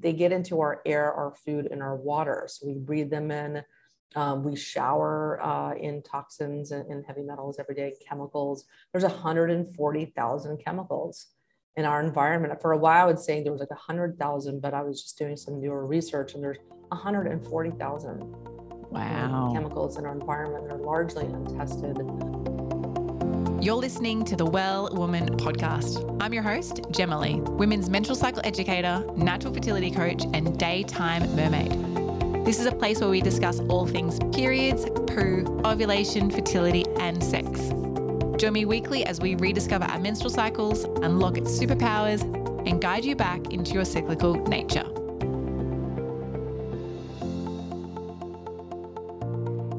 they get into our air, our food, and our water. So we breathe them in. We shower in toxins and heavy metals every day, chemicals. There's 140,000 chemicals in our environment. For a while, I was saying there was like 100,000, but I was just doing some newer research, and there's 140,000 chemicals in our environment that are largely untested. You're listening to the Well Woman Podcast. I'm your host, Jema Lee, women's menstrual cycle educator, natural fertility coach, and daytime mermaid. This is a place where we discuss all things periods, poo, ovulation, fertility, and sex. Join me weekly as we rediscover our menstrual cycles, unlock its superpowers, and guide you back into your cyclical nature.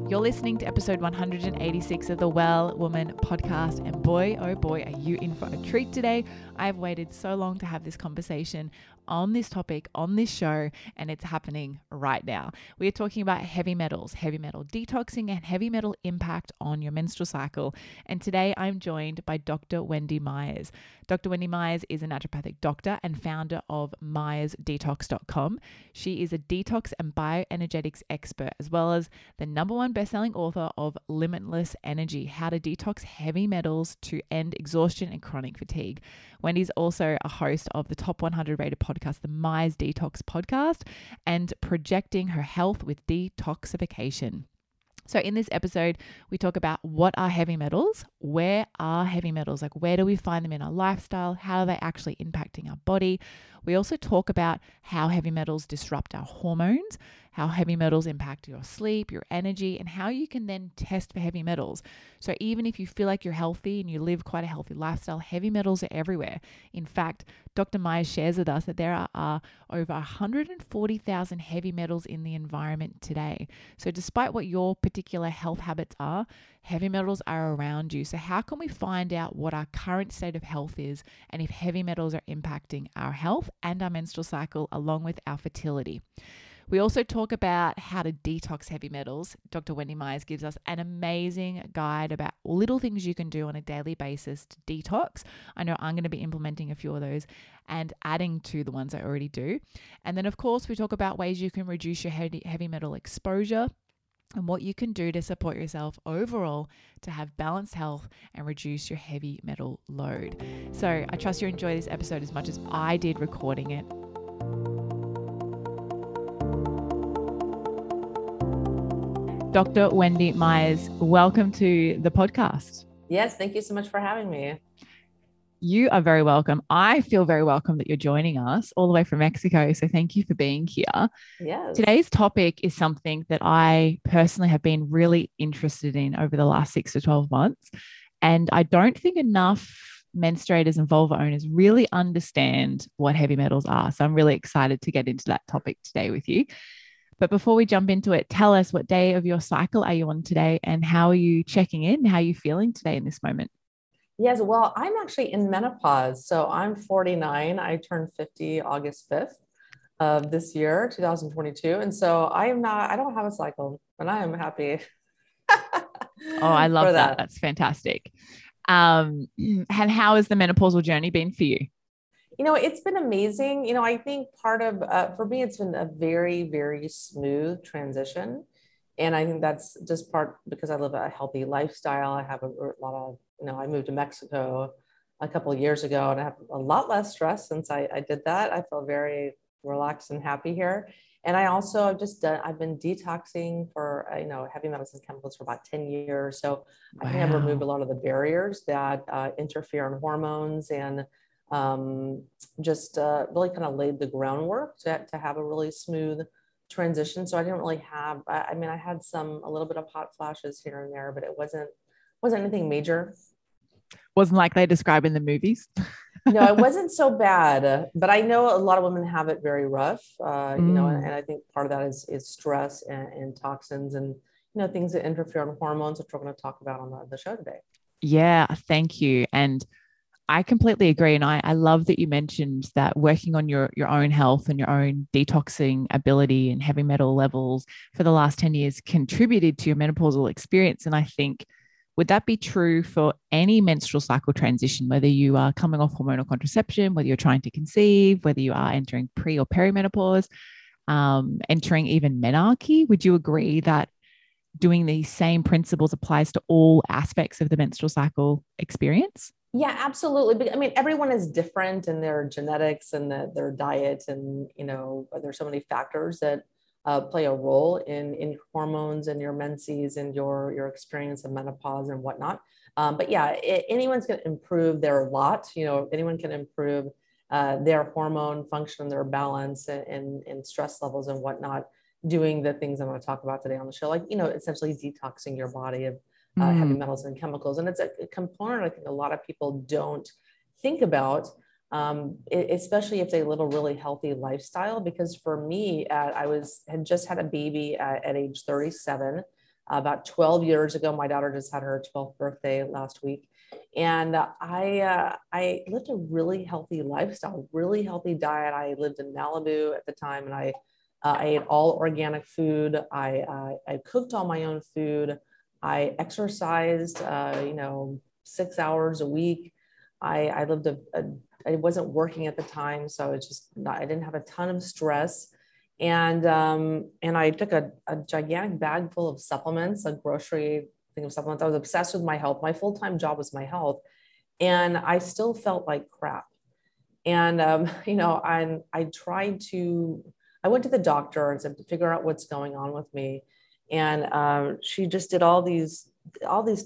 You're listening to episode 186 of the Well Woman Podcast, and boy, oh boy, are you in for a treat today. I've waited so long to have this conversation on this topic, on this show, and it's happening right now. We're talking about heavy metals, heavy metal detoxing, and heavy metal impact on your menstrual cycle. And today I'm joined by Dr. Wendy Myers. Dr. Wendy Myers is a naturopathic doctor and founder of MyersDetox.com. She is a detox and bioenergetics expert, as well as the #1 best-selling author of Limitless Energy, How to Detox Heavy Metals to End Exhaustion and Chronic Fatigue. Wendy's also a host of the top 100 rated podcast, the Myers Detox Podcast, and Projecting Her Health with Detoxification. So in this episode, we talk about what are heavy metals, where are heavy metals, like where do we find them in our lifestyle, how are they actually impacting our body. We also talk about how heavy metals disrupt our hormones, how heavy metals impact your sleep, your energy, and how you can then test for heavy metals. So even if you feel like you're healthy and you live quite a healthy lifestyle, heavy metals are everywhere. In fact, Dr. Myers shares with us that there are over 140,000 heavy metals in the environment today. So despite what your particular health habits are, heavy metals are around you. So how can we find out what our current state of health is and if heavy metals are impacting our health and our menstrual cycle along with our fertility? We also talk about how to detox heavy metals. Dr. Wendy Myers gives us an amazing guide about little things you can do on a daily basis to detox. I know I'm going to be implementing a few of those and adding to the ones I already do. And then, of course, we talk about ways you can reduce your heavy metal exposure and what you can do to support yourself overall to have balanced health and reduce your heavy metal load. So I trust you enjoy this episode as much as I did recording it. Dr. Wendy Myers, welcome to the podcast. Yes, thank you so much for having me. You are very welcome. I feel very welcome that you're joining us all the way from Mexico. So thank you for being here. Yes. Today's topic is something that I personally have been really interested in over the last 6 to 12 months. And I don't think enough menstruators and vulva owners really understand what heavy metals are. So I'm really excited to get into that topic today with you. But before we jump into it, tell us, what day of your cycle are you on today and how are you checking in? How are you feeling today in this moment? Yes, well, I'm actually in menopause. So I'm 49. I turned 50 August 5th of this year, 2022. And so I don't have a cycle, and I am happy. I love that. That's fantastic. And how has the menopausal journey been for you? You know, it's been amazing. You know, I think part of, for me, it's been a very, very smooth transition. And I think that's just part because I live a healthy lifestyle. I have I moved to Mexico a couple of years ago, and I have a lot less stress since I did that. I feel very relaxed and happy here. And I also I've been detoxing for, heavy metals and chemicals for about 10 years. So I think I've removed a lot of the barriers that interfere in hormones and really kind of laid the groundwork to have a really smooth transition. So I didn't really have, I had a little bit of hot flashes here and there, but it wasn't anything major. Wasn't like they describe in the movies. No, it wasn't so bad, but I know a lot of women have it very rough, and I think part of that is stress and toxins and, things that interfere on hormones, which we're going to talk about on the show today. Yeah. Thank you. And I completely agree. And I love that you mentioned that working on your own health and your own detoxing ability and heavy metal levels for the last 10 years contributed to your menopausal experience. And I think Would that be true for any menstrual cycle transition, whether you are coming off hormonal contraception, whether you're trying to conceive, whether you are entering pre or perimenopause, entering even menarche? Would you agree that doing these same principles applies to all aspects of the menstrual cycle experience? Yeah, absolutely. I mean, everyone is different in their genetics and their diet, and, you know, there's so many factors that play a role in hormones and your menses and your experience of menopause and whatnot. But yeah, anyone's going to improve their lot. You know, anyone can improve their hormone function, their balance, and stress levels and whatnot, doing the things I'm going to talk about today on the show, like, you know, essentially detoxing your body of heavy metals and chemicals. And it's a component I think a lot of people don't think about, especially if they live a really healthy lifestyle. Because for me, I had just had a baby at age 37, about 12 years ago. My daughter just had her 12th birthday last week. And I lived a really healthy lifestyle, really healthy diet. I lived in Malibu at the time, and I ate all organic food. I cooked all my own food. I exercised, 6 hours a week. I lived I wasn't working at the time, so it's just I didn't have a ton of stress. And I took a gigantic bag full of supplements, a grocery thing of supplements. I was obsessed with my health. My full-time job was my health, and I still felt like crap. And, I tried to, I went to the doctor and said, to figure out what's going on with me. And she just did all these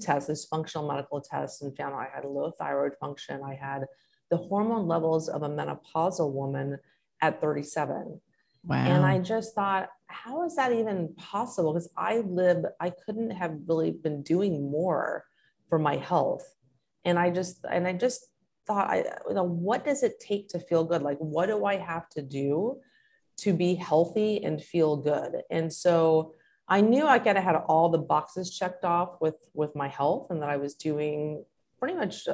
tests, these functional medical tests, and found I had low thyroid function. I had the hormone levels of a menopausal woman at 37. Wow. And I just thought, how is that even possible? Because I couldn't have really been doing more for my health. And I just thought, what does it take to feel good? Like, what do I have to do to be healthy and feel good? And so I knew I kind of had all the boxes checked off with my health, and that I was doing pretty much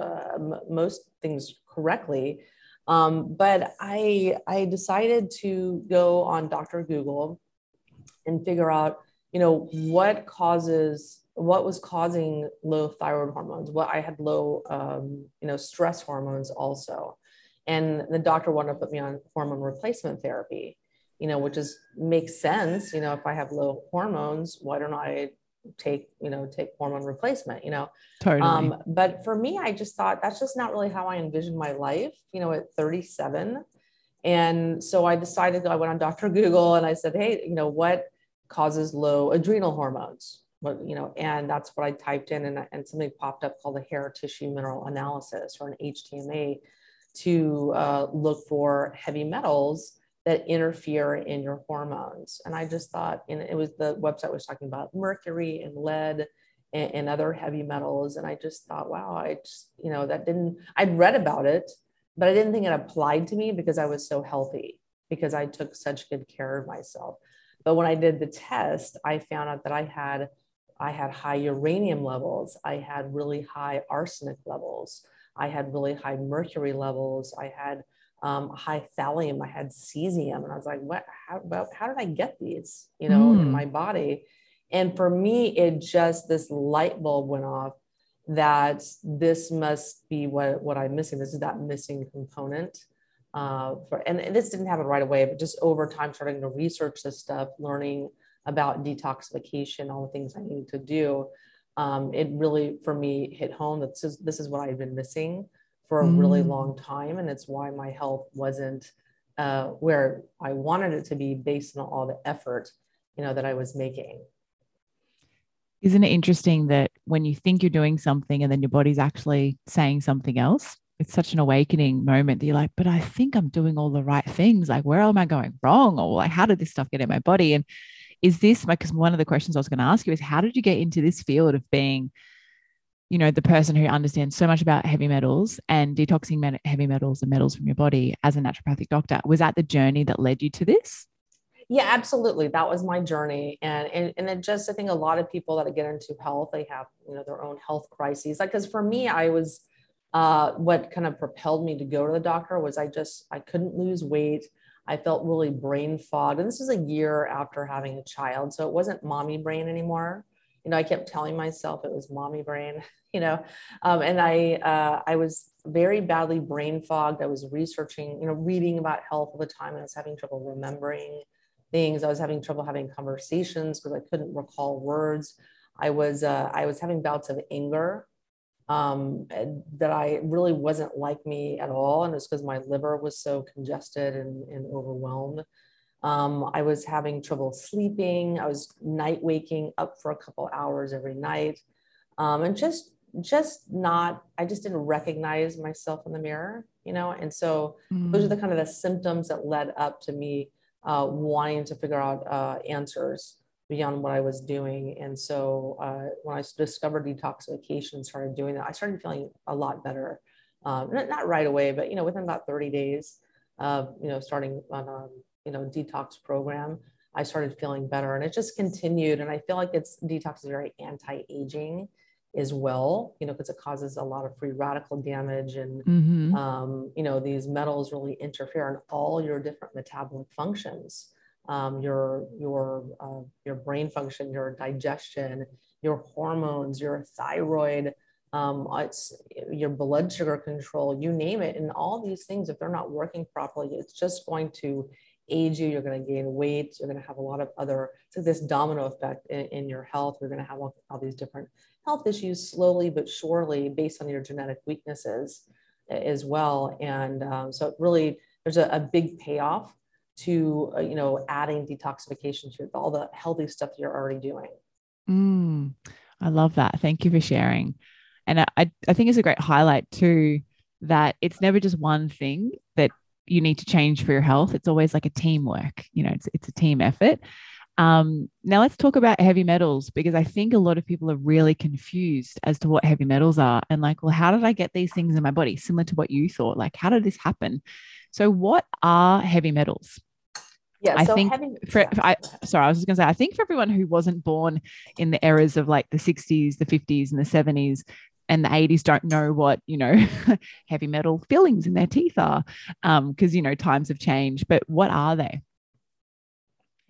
most things correctly. But I decided to go on Dr. Google and figure out, what was causing low thyroid hormones. Well, I had low, stress hormones also. And the doctor wanted to put me on hormone replacement therapy, which makes sense. If I have low hormones, why don't I take hormone replacement, Totally. But for me, I just thought that's just not really how I envisioned my life, at 37. And so I went on Dr. Google and I said, hey, what causes low adrenal hormones? And that's what I typed in, and something popped up called a hair tissue mineral analysis, or an HTMA, to look for heavy metals that interfere in your hormones. And I just thought, and it was the website was talking about mercury and lead and other heavy metals. And I just thought, wow, I'd read about it, but I didn't think it applied to me because I was so healthy, because I took such good care of myself. But when I did the test, I found out that I had high uranium levels. I had really high arsenic levels. I had really high mercury levels. I had high thallium. I had cesium. And I was like, what? How did I get these, in my body? And for me, it just, this light bulb went off that this must be what I'm missing. This is that missing component. And this didn't happen right away, but just over time, starting to research this stuff, learning about detoxification, all the things I needed to do. It really, for me, hit home that this is what I've been missing for a really long time. And it's why my health wasn't where I wanted it to be, based on all the effort, that I was making. Isn't it interesting that when you think you're doing something and then your body's actually saying something else, it's such an awakening moment that you're like, but I think I'm doing all the right things. Like, where am I going wrong? Or like, how did this stuff get in my body? And is this, because one of the questions I was going to ask you is, how did you get into this field of being, the person who understands so much about heavy metals and detoxing heavy metals and metals from your body as a naturopathic doctor? Was that the journey that led you to this? Yeah, absolutely. That was my journey. And it just, I think a lot of people that get into health, they have, their own health crises. Like, because for me, I was, what kind of propelled me to go to the doctor was I couldn't lose weight. I felt really brain fogged. And this was a year after having a child. So it wasn't mommy brain anymore. you know, I kept telling myself it was mommy brain, you know, and I was very badly brain fogged. I was researching, you know, reading about health all the time, and I was having trouble remembering things. I was having trouble having conversations because I couldn't recall words. I was having bouts of anger that I really wasn't like me at all. And it's because my liver was so congested and overwhelmed. I was having trouble sleeping. I was night waking up for a couple hours every night. And I just didn't recognize myself in the mirror, you know? And so those are the kind of the symptoms that led up to me wanting to figure out answers beyond what I was doing. And so when I discovered detoxification and started doing that, I started feeling a lot better. Not right away, but, you know, within about 30 days, you know, starting on a, you know, detox program, I started feeling better, and it just continued. And I feel like detox is very anti-aging as well, you know, because it causes a lot of free radical damage, and, you know, these metals really interfere in all your different metabolic functions. Your brain function, your digestion, your hormones, your thyroid, your blood sugar control, you name it. And all these things, if they're not working properly, it's just going to age you. You're going to gain weight. You're going to have a lot of other, so this domino effect in your health. You're going to have all these different health issues slowly but surely based on your genetic weaknesses as well. And so it really, there's a big payoff to, you know, adding detoxification to all the healthy stuff you're already doing. I love that. Thank you for sharing. And I think it's a great highlight too, that it's never just one thing that you need to change for your health. It's always like a teamwork, you know, it's a team effort. Now let's talk about heavy metals, because I think a lot of people are really confused as to what heavy metals are, and like, well, how did I get these things in my body? Similar to what you thought, like, how did this happen? So what are heavy metals? Yeah, I think for everyone who wasn't born in the eras of like the 60s, the 50s and the 70s and the 80s don't know what, you know, heavy metal fillings in their teeth are, because, you know, times have changed, but what are they?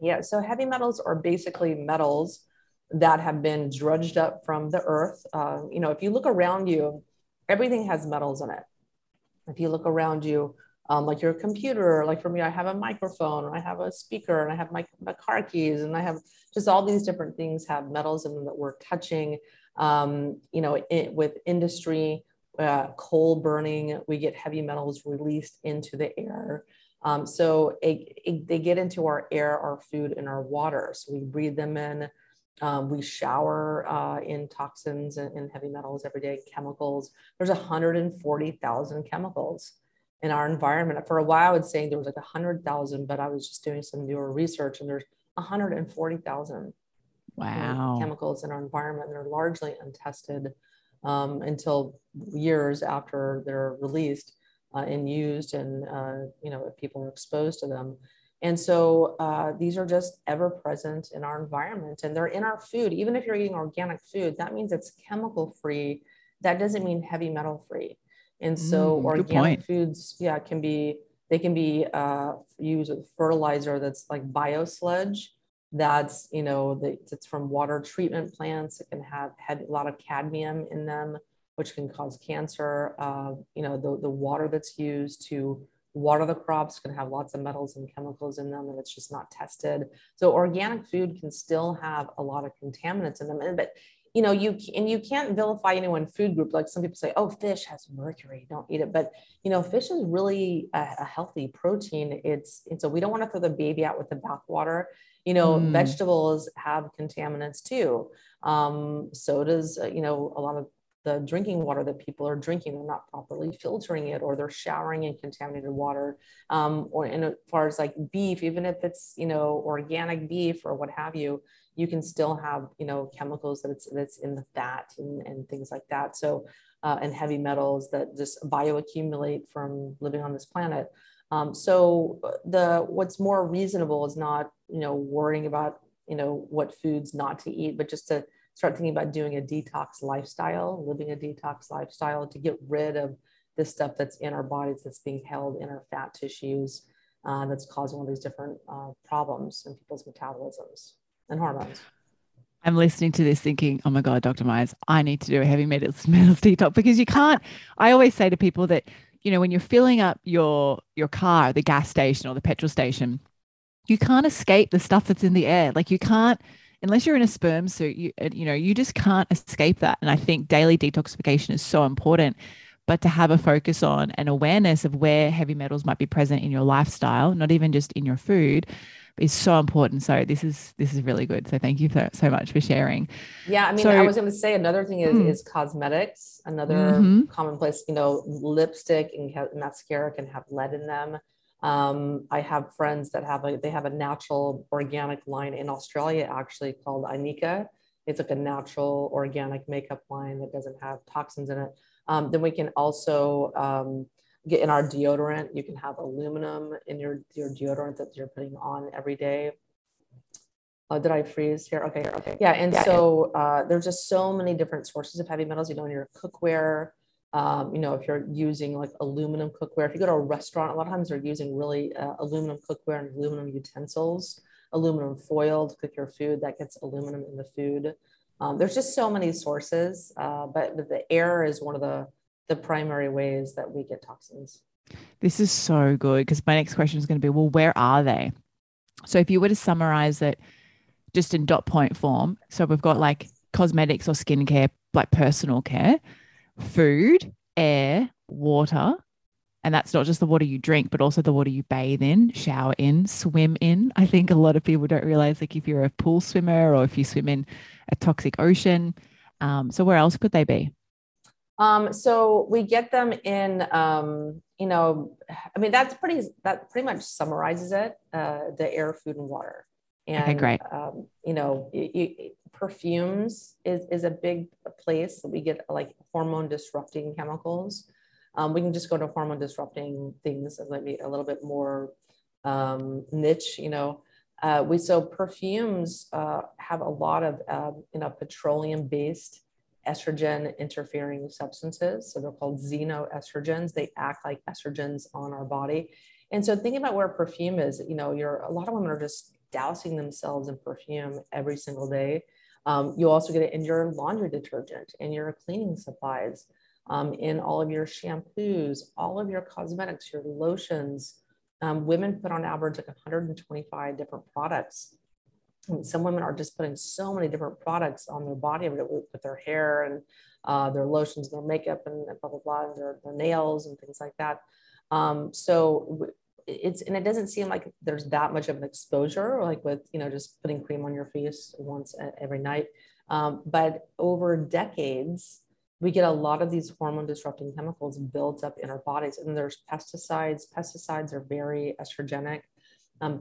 Yeah, so heavy metals are basically metals that have been dredged up from the earth. You know, if you look around you, everything has metals in it. If you look around you, like your computer, like for me, I have a microphone, and I have a speaker, and I have my car keys, and I have just all these different things have metals in them that we're touching. You know, with industry, coal burning, we get heavy metals released into the air. So they get into our air, our food, and our water. So we breathe them in. We shower in toxins and heavy metals every day, chemicals. There's 140,000 chemicals in our environment. For a while, I was saying there was like 100,000, but I was just doing some newer research, and there's 140,000 chemicals in our environment. They're largely untested until years after they're released and used, and you know, if people are exposed to them. And so these are just ever present in our environment, and they're in our food. Even if you're eating organic food, that means it's chemical free. That doesn't mean heavy metal free. And so organic foods, can be used with fertilizer that's like biosludge. That's, you know, that's from water treatment plants. It can have a lot of cadmium in them, which can cause cancer. You know, the water that's used to water the crops can have lots of metals and chemicals in them, and it's just not tested. So organic food can still have a lot of contaminants in them, but you know, you can't vilify any one food group. Like some people say, oh, fish has mercury, don't eat it. But, you know, fish is really a healthy protein. And so we don't want to throw the baby out with the bathwater. You know, vegetables have contaminants too. So does, you know, a lot of the drinking water that people are drinking, they're not properly filtering it, or they're showering in contaminated water. Or in as far as like beef, even if it's, you know, organic beef or what have you, you can still have, you know, chemicals that's in the fat and things like that. So, and heavy metals that just bioaccumulate from living on this planet. So what's more reasonable is not, you know, worrying about, you know, what foods not to eat, but just to start thinking about doing a detox lifestyle, living a detox lifestyle to get rid of the stuff that's in our bodies, that's being held in our fat tissues, that's causing all these different problems in people's metabolisms and hormones. I'm listening to this thinking, oh my God, Dr. Myers, I need to do a heavy metals detox, because you can't. I always say to people that, you know, when you're filling up your car, the gas station or the petrol station, you can't escape the stuff that's in the air. Like you can't, unless you're in a sperm suit, you know, you just can't escape that. And I think daily detoxification is so important, but to have a focus on an awareness of where heavy metals might be present in your lifestyle, not even just in your food, is so important. So this is really good. So thank you so much for sharing. Yeah. I mean, I was going to say another thing is cosmetics, another commonplace, you know, lipstick and mascara can have lead in them. I have friends that have a natural organic line in Australia, actually called Anika. It's like a natural organic makeup line that doesn't have toxins in it. Then we can also, get in our deodorant. You can have aluminum in your deodorant that you're putting on every day. Did I freeze here? Okay. Yeah. There's just so many different sources of heavy metals, you know, in your cookware. You know, if you're using like aluminum cookware, if you go to a restaurant, a lot of times they're using really aluminum cookware and aluminum utensils, aluminum foil to cook your food, that gets aluminum in the food. There's just so many sources, but the air is one of the primary ways that we get toxins. This is so good, because my next question is going to be, well, where are they? So if you were to summarize it just in dot point form, so we've got like cosmetics or skincare, like personal care, food, air, water, and that's not just the water you drink, but also the water you bathe in, shower in, swim in. I think a lot of people don't realize, like if you're a pool swimmer or if you swim in a toxic ocean. So where else could they be? So we get them in, you know, I mean, that pretty much summarizes it, the air, food, and water. And, okay, great. You know, perfumes is a big place that we get like hormone disrupting chemicals. We can just go to hormone disrupting things and maybe a little bit more, niche, you know, so perfumes, have a lot of, you know, petroleum based estrogen interfering substances. So they're called xenoestrogens. They act like estrogens on our body. And so thinking about where perfume is, you know, a lot of women are just dousing themselves in perfume every single day. You also get it in your laundry detergent, in your cleaning supplies, in all of your shampoos, all of your cosmetics, your lotions. Women put on average like 125 different products. Some women are just putting so many different products on their body with their hair and their lotions, their makeup, and blah, blah, blah, and their nails and things like that. And it doesn't seem like there's that much of an exposure, like with, you know, just putting cream on your face once every night. But over decades, we get a lot of these hormone disrupting chemicals built up in our bodies. And there's pesticides. Pesticides are very estrogenic,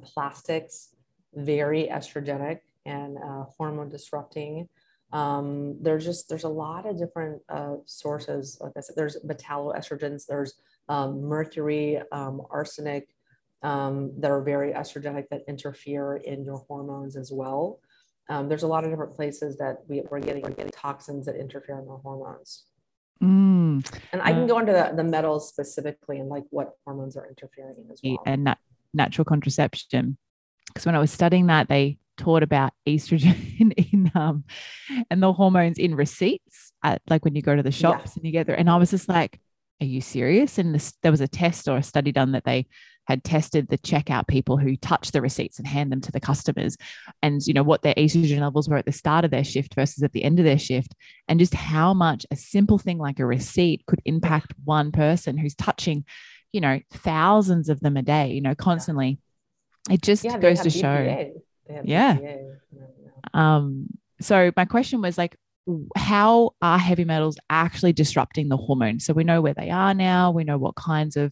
plastics, very estrogenic and hormone disrupting. There's a lot of different sources. Like I said, there's metalloestrogens, there's mercury, arsenic that are very estrogenic that interfere in your hormones as well. There's a lot of different places that we're getting toxins that interfere in our hormones. And I can go into the metals specifically and like what hormones are interfering in as well. And natural contraception. Because when I was studying that, they taught about estrogen and the hormones in receipts, like when you go to the shops and you get there. And I was just like, are you serious? And there was a test or a study done that they had tested the checkout people who touch the receipts and hand them to the customers, and, you know, what their estrogen levels were at the start of their shift versus at the end of their shift, and just how much a simple thing like a receipt could impact one person who's touching, you know, thousands of them a day, you know, constantly. It just goes to show. Yeah. So my question was like, how are heavy metals actually disrupting the hormone? So we know where they are now. We know what kinds of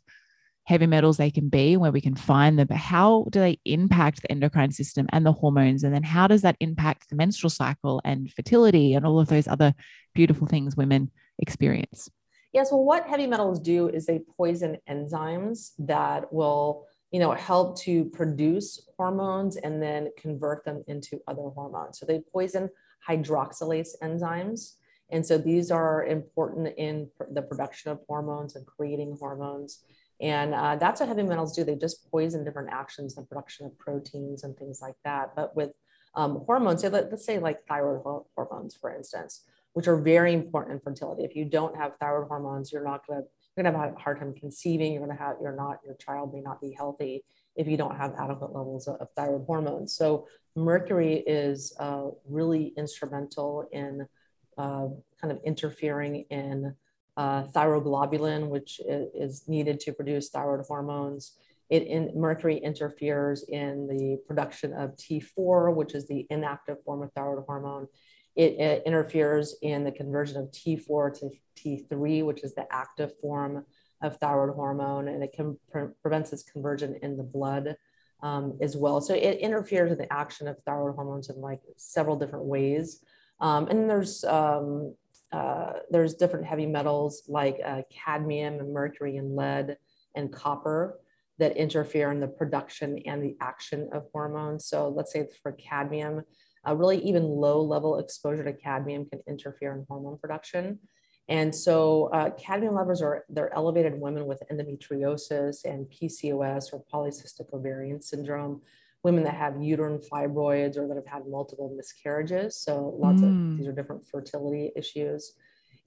heavy metals they can be, where we can find them. But how do they impact the endocrine system and the hormones? And then how does that impact the menstrual cycle and fertility and all of those other beautiful things women experience? Yes. Well, what heavy metals do is they poison enzymes that will, you know, help to produce hormones and then convert them into other hormones. So they poison hydroxylase enzymes. And so these are important in the production of hormones and creating hormones. And that's what heavy metals do. They just poison different actions, the production of proteins and things like that. But with hormones, so let's say like thyroid hormones, for instance, which are very important in fertility. If you don't have thyroid hormones, you're gonna have a hard time conceiving. Your child may not be healthy if you don't have adequate levels of thyroid hormones. So mercury is really instrumental in kind of interfering in thyroglobulin, which is needed to produce thyroid hormones. Mercury interferes in the production of T4, which is the inactive form of thyroid hormone. It interferes in the conversion of T4 to T3, which is the active form of thyroid hormone, and it can prevents its conversion in the blood as well. So it interferes with the action of thyroid hormones in like several different ways. And there's different heavy metals like cadmium and mercury and lead and copper that interfere in the production and the action of hormones. So let's say for cadmium, really even low level exposure to cadmium can interfere in hormone production. And so cadmium levels they're elevated in women with endometriosis and PCOS or polycystic ovarian syndrome, women that have uterine fibroids or that have had multiple miscarriages. So lots of these are different fertility issues.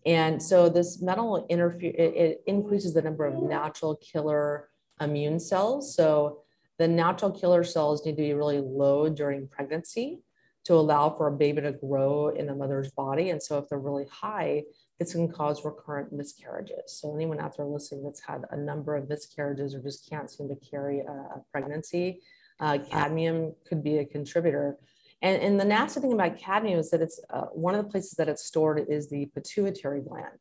And so this metal it increases the number of natural killer immune cells. So the natural killer cells need to be really low during pregnancy to allow for a baby to grow in the mother's body. And so if they're really high, this can cause recurrent miscarriages. So anyone out there listening that's had a number of miscarriages or just can't seem to carry a pregnancy, cadmium could be a contributor. And the nasty thing about cadmium is that it's one of the places that it's stored is the pituitary gland.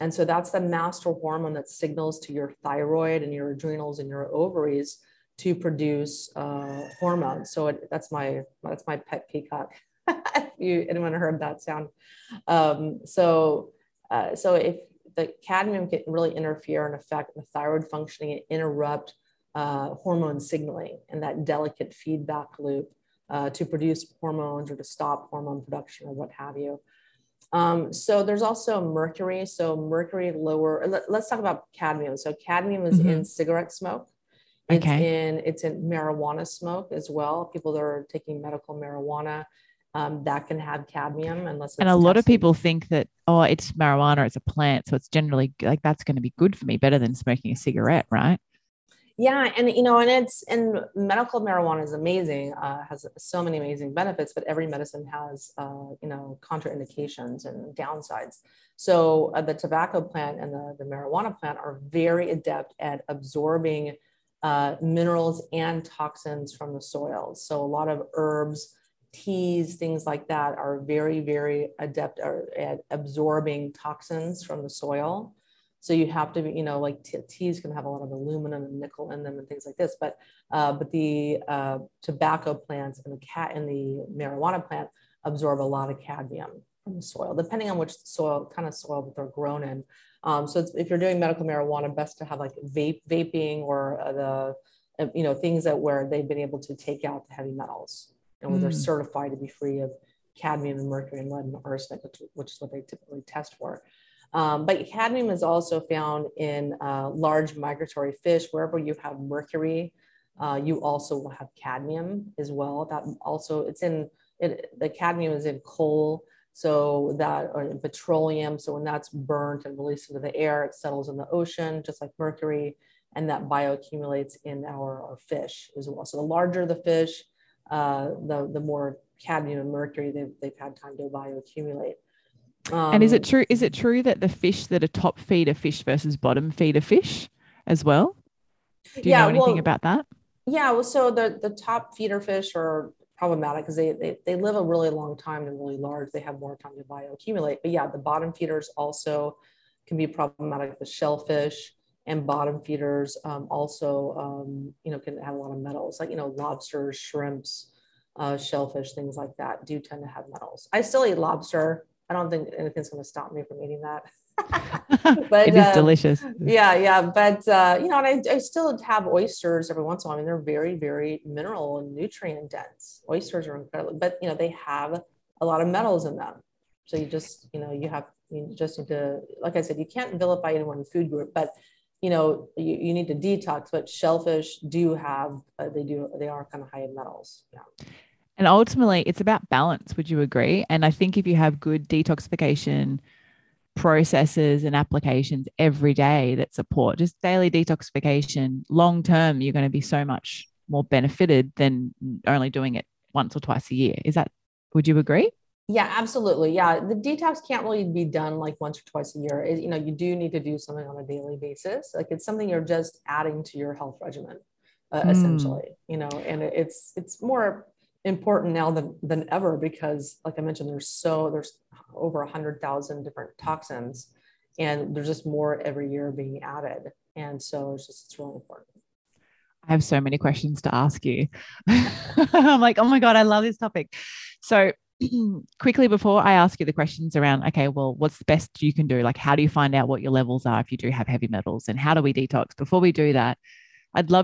And so that's the master hormone that signals to your thyroid and your adrenals and your ovaries to produce hormones. So that's my pet peacock. Anyone heard that sound? So if the cadmium can really interfere and affect the thyroid functioning and interrupt hormone signaling and that delicate feedback loop to produce hormones or to stop hormone production or what have you. So there's also mercury. So mercury let's talk about cadmium. So cadmium is in cigarette smoke. It's in marijuana smoke as well. People that are taking medical marijuana, that can have cadmium lot of people think that, oh, it's marijuana, it's a plant. So it's generally like, that's going to be good for me, better than smoking a cigarette. Right. Yeah. And, and medical marijuana is amazing, has so many amazing benefits, but every medicine has, contraindications and downsides. So the tobacco plant and the marijuana plant are very adept at absorbing minerals and toxins from the soil. So a lot of herbs, teas, things like that are very, very adept at absorbing toxins from the soil. So you have to be, teas can have a lot of aluminum and nickel in them and things like this, but the tobacco plants and the marijuana plant absorb a lot of cadmium from the soil, depending on which kind of soil that they're grown in. So if you're doing medical marijuana, best to have like vaping or things where they've been able to take out the heavy metals and where they're certified to be free of cadmium and mercury and lead and arsenic, which is what they typically test for. But cadmium is also found in large migratory fish. Wherever you have mercury, you also will have cadmium as well. That also the cadmium is in coal. So that, or in petroleum. So when that's burnt and released into the air, it settles in the ocean, just like mercury, and that bioaccumulates in our fish as well. So the larger the fish, the more cadmium and mercury they've had time to bioaccumulate. And is it true that the fish that are top feeder fish versus bottom feeder fish as well? Do you know anything about that? Yeah. Well, so the top feeder fish are problematic because they live a really long time. They're really large. They have more time to bioaccumulate, but yeah, the bottom feeders also can be problematic. The shellfish and bottom feeders can have a lot of metals, like, lobsters, shrimps, shellfish, things like that do tend to have metals. I still eat lobster. I don't think anything's going to stop me from eating that. But it is delicious. Yeah. Yeah. But, and I still have oysters every once in a while. I mean, they're very, very mineral and nutrient dense. Oysters are incredible, but they have a lot of metals in them. So you just, you just need to, like I said, you can't vilify any one food group, but you need to detox, but shellfish do have, they are kind of high in metals. Yeah. And ultimately, it's about balance. Would you agree? And I think if you have good detoxification processes and applications every day that support just daily detoxification, long term, you're going to be so much more benefited than only doing it once or twice a year. Would you agree? Yeah, absolutely. Yeah. The detox can't really be done like once or twice a year. You do need to do something on a daily basis. Like it's something you're just adding to your health regimen, essentially, and it's more important now than ever, because like I mentioned, there's over 100,000 different toxins, and there's just more every year being added. And so it's really important. I have so many questions to ask you. I'm like, oh my God, I love this topic. So quickly, before I ask you the questions around, okay, well, what's the best you can do? Like, how do you find out what your levels are if you do have heavy metals, and how do we detox? Before we do that,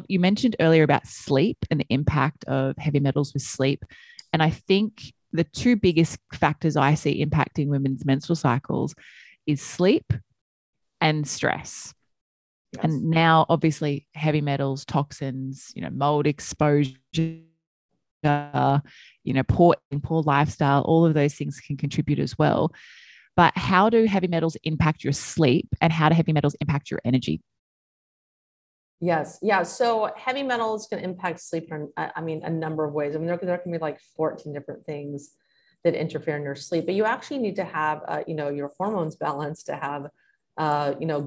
you mentioned earlier about sleep and the impact of heavy metals with sleep. And I think the two biggest factors I see impacting women's menstrual cycles is sleep and stress. Yes. And now obviously heavy metals, toxins, mold exposure, poor lifestyle, all of those things can contribute as well. But how do heavy metals impact your sleep, and how do heavy metals impact your energy? Yes. Yeah. So heavy metals can impact sleep in, a number of ways. There can be like 14 different things that interfere in your sleep, but you actually need to have, your hormones balanced to have,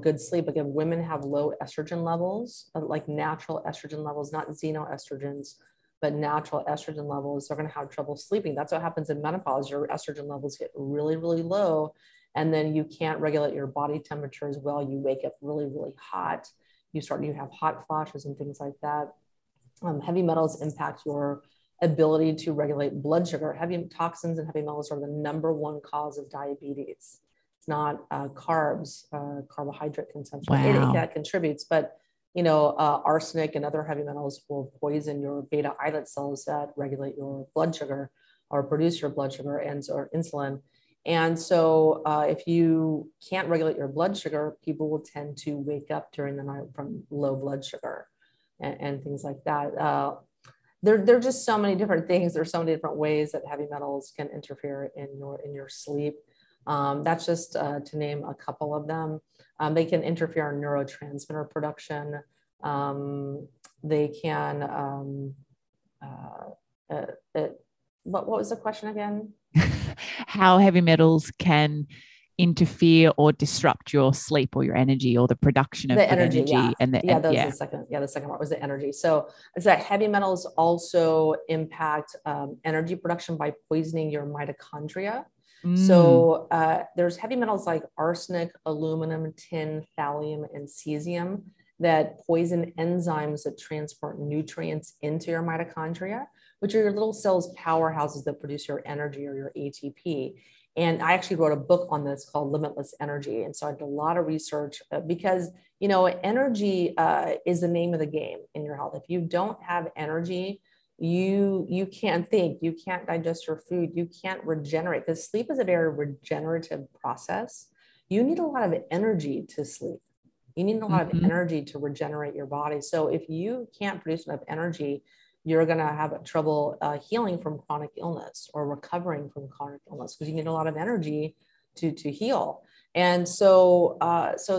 good sleep. Again, women have low estrogen levels, like natural estrogen levels, not xenoestrogens, but natural estrogen levels. They're going to have trouble sleeping. That's what happens in menopause. Your estrogen levels get really, really low, and then you can't regulate your body temperature as well. You wake up really, really hot. You have hot flashes and things like that. Heavy metals impact your ability to regulate blood sugar. Heavy toxins and heavy metals are the number one cause of diabetes. It's not carbohydrate consumption. Wow. That contributes, but arsenic and other heavy metals will poison your beta islet cells that regulate your blood sugar or produce your blood sugar or insulin. And so if you can't regulate your blood sugar, people will tend to wake up during the night from low blood sugar and things like that. There are just so many different things. There's so many different ways that heavy metals can interfere in your sleep. That's just to name a couple of them. They can interfere in neurotransmitter production. They can, what was the question again? How heavy metals can interfere or disrupt your sleep or your energy or the production of energy. Yeah. The second part was the energy. So it's that heavy metals also impact energy production by poisoning your mitochondria. Mm. So there's heavy metals like arsenic, aluminum, tin, thallium, and cesium that poison enzymes that transport nutrients into your mitochondria, which are your little cells' powerhouses that produce your energy or your ATP. And I actually wrote a book on this called Limitless Energy. And so I did a lot of research because, energy is the name of the game in your health. If you don't have energy, you can't think, you can't digest your food, you can't regenerate, because sleep is a very regenerative process. You need a lot of energy to sleep. You need a lot of energy to regenerate your body. So if you can't produce enough energy, you're going to have trouble healing from chronic illness or recovering from chronic illness, because you need a lot of energy to heal. And so,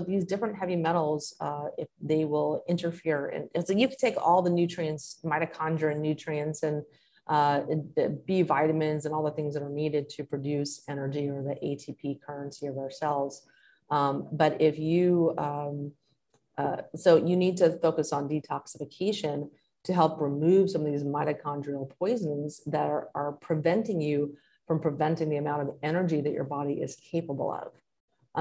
these different heavy metals, if they will interfere. And so you can take all the nutrients, mitochondria nutrients, and the B vitamins and all the things that are needed to produce energy or the ATP currency of our cells. But if you, so you need to focus on detoxification to help remove some of these mitochondrial poisons that are preventing you from preventing the amount of energy that your body is capable of.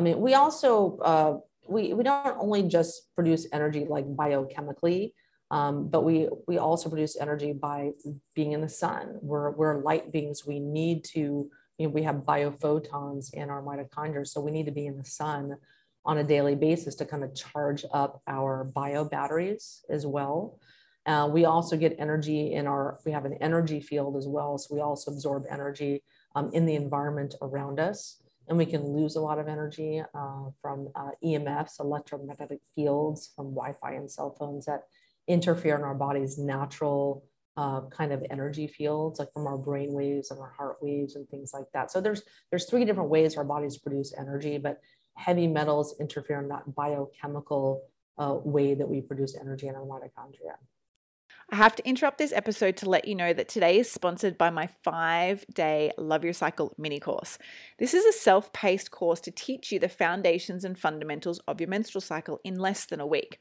We also, we don't only just produce energy like biochemically, but we also produce energy by being in the sun. We're light beings. We need to, we have biophotons in our mitochondria. So we need to be in the sun on a daily basis to kind of charge up our bio batteries as well. We also get energy we have an energy field as well. So we also absorb energy in the environment around us. And we can lose a lot of energy from EMFs, electromagnetic fields, from Wi-Fi and cell phones that interfere in our body's natural kind of energy fields, like from our brain waves and our heart waves and things like that. So there's three different ways our bodies produce energy, but heavy metals interfere in that biochemical way that we produce energy in our mitochondria. I have to interrupt this episode to let you know that today is sponsored by my 5-day Love Your Cycle mini course. This is a self-paced course to teach you the foundations and fundamentals of your menstrual cycle in less than a week.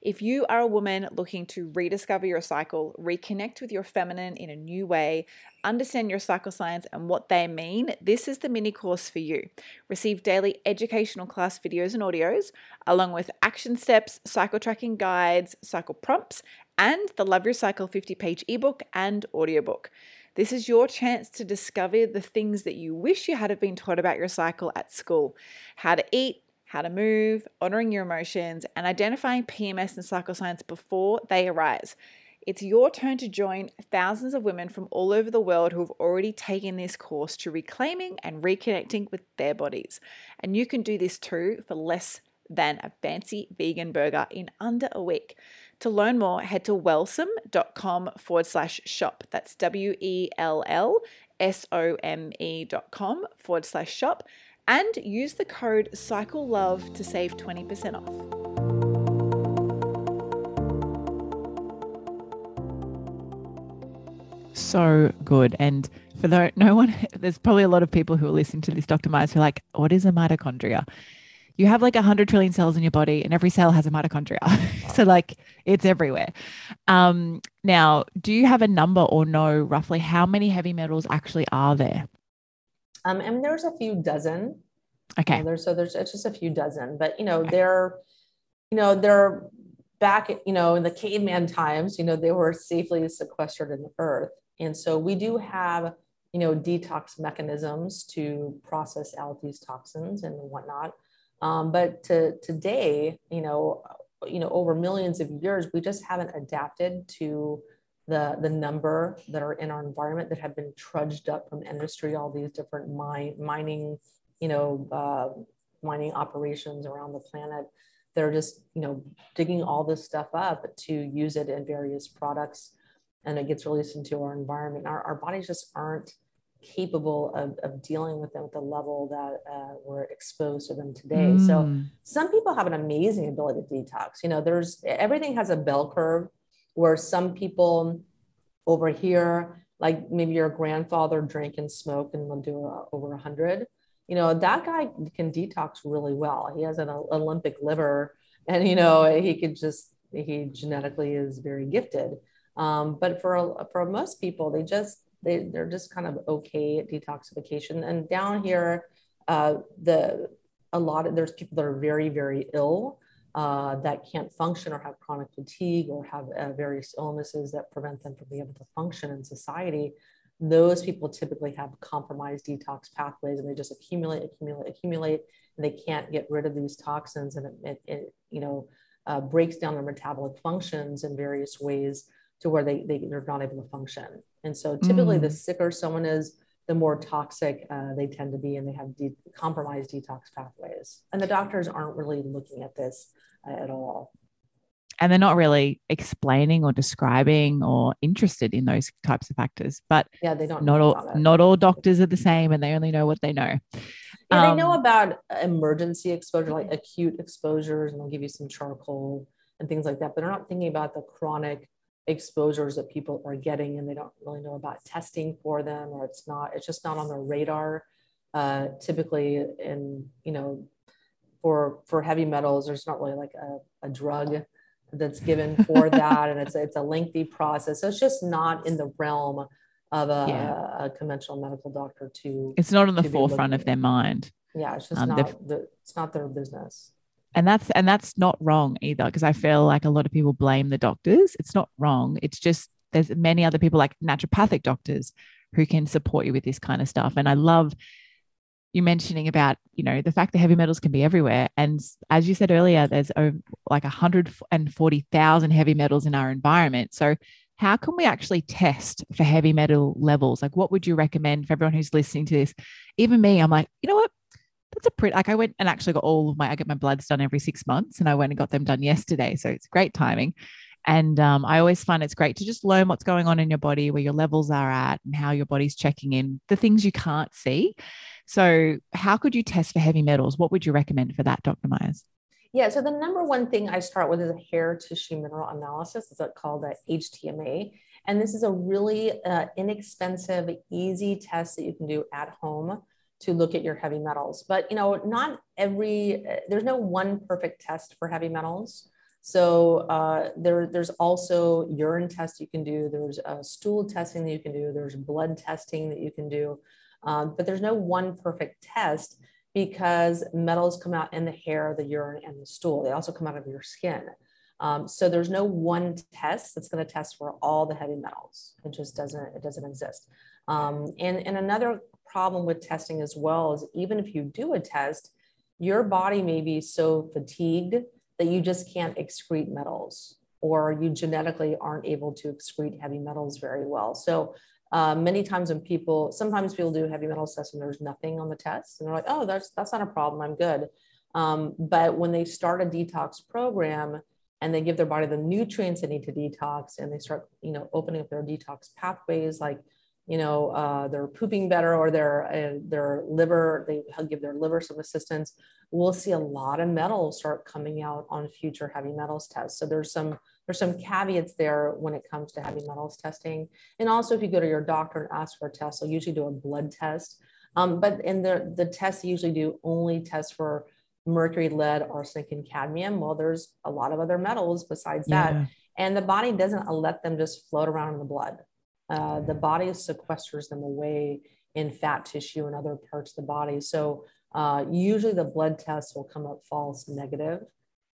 If you are a woman looking to rediscover your cycle, reconnect with your feminine in a new way, understand your cycle signs and what they mean, this is the mini course for you. Receive daily educational class videos and audios, along with action steps, cycle tracking guides, cycle prompts, and the Love Your Cycle 50-page ebook and audiobook. This is your chance to discover the things that you wish you had have been taught about your cycle at school. How to eat, how to move, honoring your emotions, and identifying PMS and cycle signs before they arise. It's your turn to join thousands of women from all over the world who have already taken this course to reclaiming and reconnecting with their bodies. And you can do this too for less than a fancy vegan burger in under a week. To learn more, head to wellsome.com/shop. That's wellsome.com/shop. And use the code CycleLove to save 20% off. So good. And for there's probably a lot of people who are listening to this, Dr. Myers, who are like, what is a mitochondria? You have like 100 trillion cells in your body and every cell has a mitochondria. So like it's everywhere. Now, do you have a number or know roughly how many heavy metals actually are there? And there's a few dozen. Okay. It's just a few dozen, but they're back, in the caveman times, they were safely sequestered in the earth. And so we do have, detox mechanisms to process out these toxins and whatnot. But today, over millions of years, we just haven't adapted to the number that are in our environment that have been trudged up from industry, all these different mining, mining operations around the planet. They're just, digging all this stuff up to use it in various products, and it gets released into our environment. Our bodies just aren't capable of dealing with them at the level that we're exposed to them today. So some people have an amazing ability to detox. Everything has a bell curve where some people over here, like maybe your grandfather drank and smoked and will do over 100, that guy can detox really well. He has an Olympic liver and, he genetically is very gifted. But for most people, they're just kind of okay at detoxification. And down here, there's people that are very, very ill, that can't function or have chronic fatigue or have various illnesses that prevent them from being able to function in society. Those people typically have compromised detox pathways, and they just accumulate, and they can't get rid of these toxins. And it breaks down their metabolic functions in various ways to where they're not able to function. And so typically the sicker someone is, the more toxic they tend to be, and they have compromised detox pathways. And the doctors aren't really looking at this at all. And they're not really explaining or describing or interested in those types of factors. But yeah, they don't. Not all doctors are the same, and they only know what they know. Yeah, they know about emergency exposure, like acute exposures, and they'll give you some charcoal and things like that. But they're not thinking about the chronic exposures that people are getting, and they don't really know about testing for them, or it's just not on their radar. Typically for heavy metals, there's not really like a drug that's given for that. And it's a lengthy process. So it's just not in the realm of a conventional medical doctor to, it's not on the forefront of their mind. Yeah. It's just it's not their business. And that's not wrong either, because I feel like a lot of people blame the doctors. It's not wrong. It's just there's many other people like naturopathic doctors who can support you with this kind of stuff. And I love you mentioning about, the fact that heavy metals can be everywhere. And as you said earlier, there's over like 140,000 heavy metals in our environment. So how can we actually test for heavy metal levels? Like, what would you recommend for everyone who's listening to this? Even me, I'm like, you know what? That's a pretty, like I went and actually got I get my bloods done every 6 months, and I went and got them done yesterday. So it's great timing. And I always find it's great to just learn what's going on in your body, where your levels are at and how your body's checking in, the things you can't see. So how could you test for heavy metals? What would you recommend for that, Dr. Myers? Yeah. So the number one thing I start with is a hair tissue mineral analysis. It's called a HTMA. And this is a really inexpensive, easy test that you can do at home to look at your heavy metals. But, you know, not every, there's no one perfect test for heavy metals. So there's also urine tests you can do. There's stool testing that you can do. There's blood testing that you can do. But there's no one perfect test, because metals come out in the hair, the urine, and the stool. They also come out of your skin. So there's no one test that's going to test for all the heavy metals. It just doesn't, it doesn't exist. And another problem with testing as well is, even if you do a test, your body may be so fatigued that you just can't excrete metals, or you genetically aren't able to excrete heavy metals very well. So many times when people, sometimes people do heavy metals tests and there's nothing on the test, and they're like, oh, that's not a problem, I'm good. But when they start a detox program and they give their body the nutrients they need to detox, and they start, you know, opening up their detox pathways, like, you know, they're pooping better, or their liver, they give their liver some assistance, we'll see a lot of metals start coming out on future heavy metals tests. So there's some caveats there when it comes to heavy metals testing. And also, if you go to your doctor and ask for a test, they'll usually do a blood test. But in the tests they usually do only test for mercury, lead, arsenic, and cadmium. Well, there's a lot of other metals besides that. Yeah. And the body doesn't let them just float around in the blood. The body sequesters them away in fat tissue and other parts of the body. So usually the blood tests will come up false negative.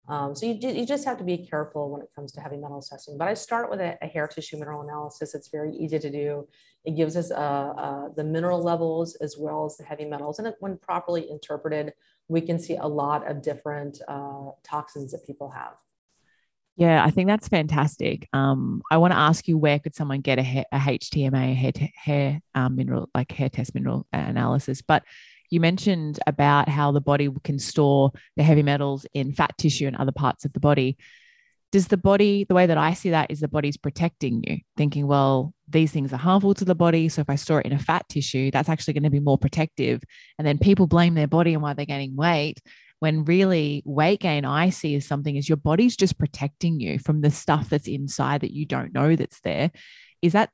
So you just have to be careful when it comes to heavy metals testing. But I start with a hair tissue mineral analysis. It's very easy to do. It gives us the mineral levels as well as the heavy metals. And it, when properly interpreted, we can see a lot of different toxins that people have. Yeah, I think that's fantastic. I want to ask you, where could someone get a HTMA hair test mineral analysis? But you mentioned about how the body can store the heavy metals in fat tissue and other parts of the body. Does the body, the way that I see that is the body's protecting you, thinking, well, these things are harmful to the body. So if I store it in a fat tissue, that's actually going to be more protective. And then people blame their body and why they're gaining weight, when really weight gain I see as something is your body's just protecting you from the stuff that's inside that you don't know that's there. Is that,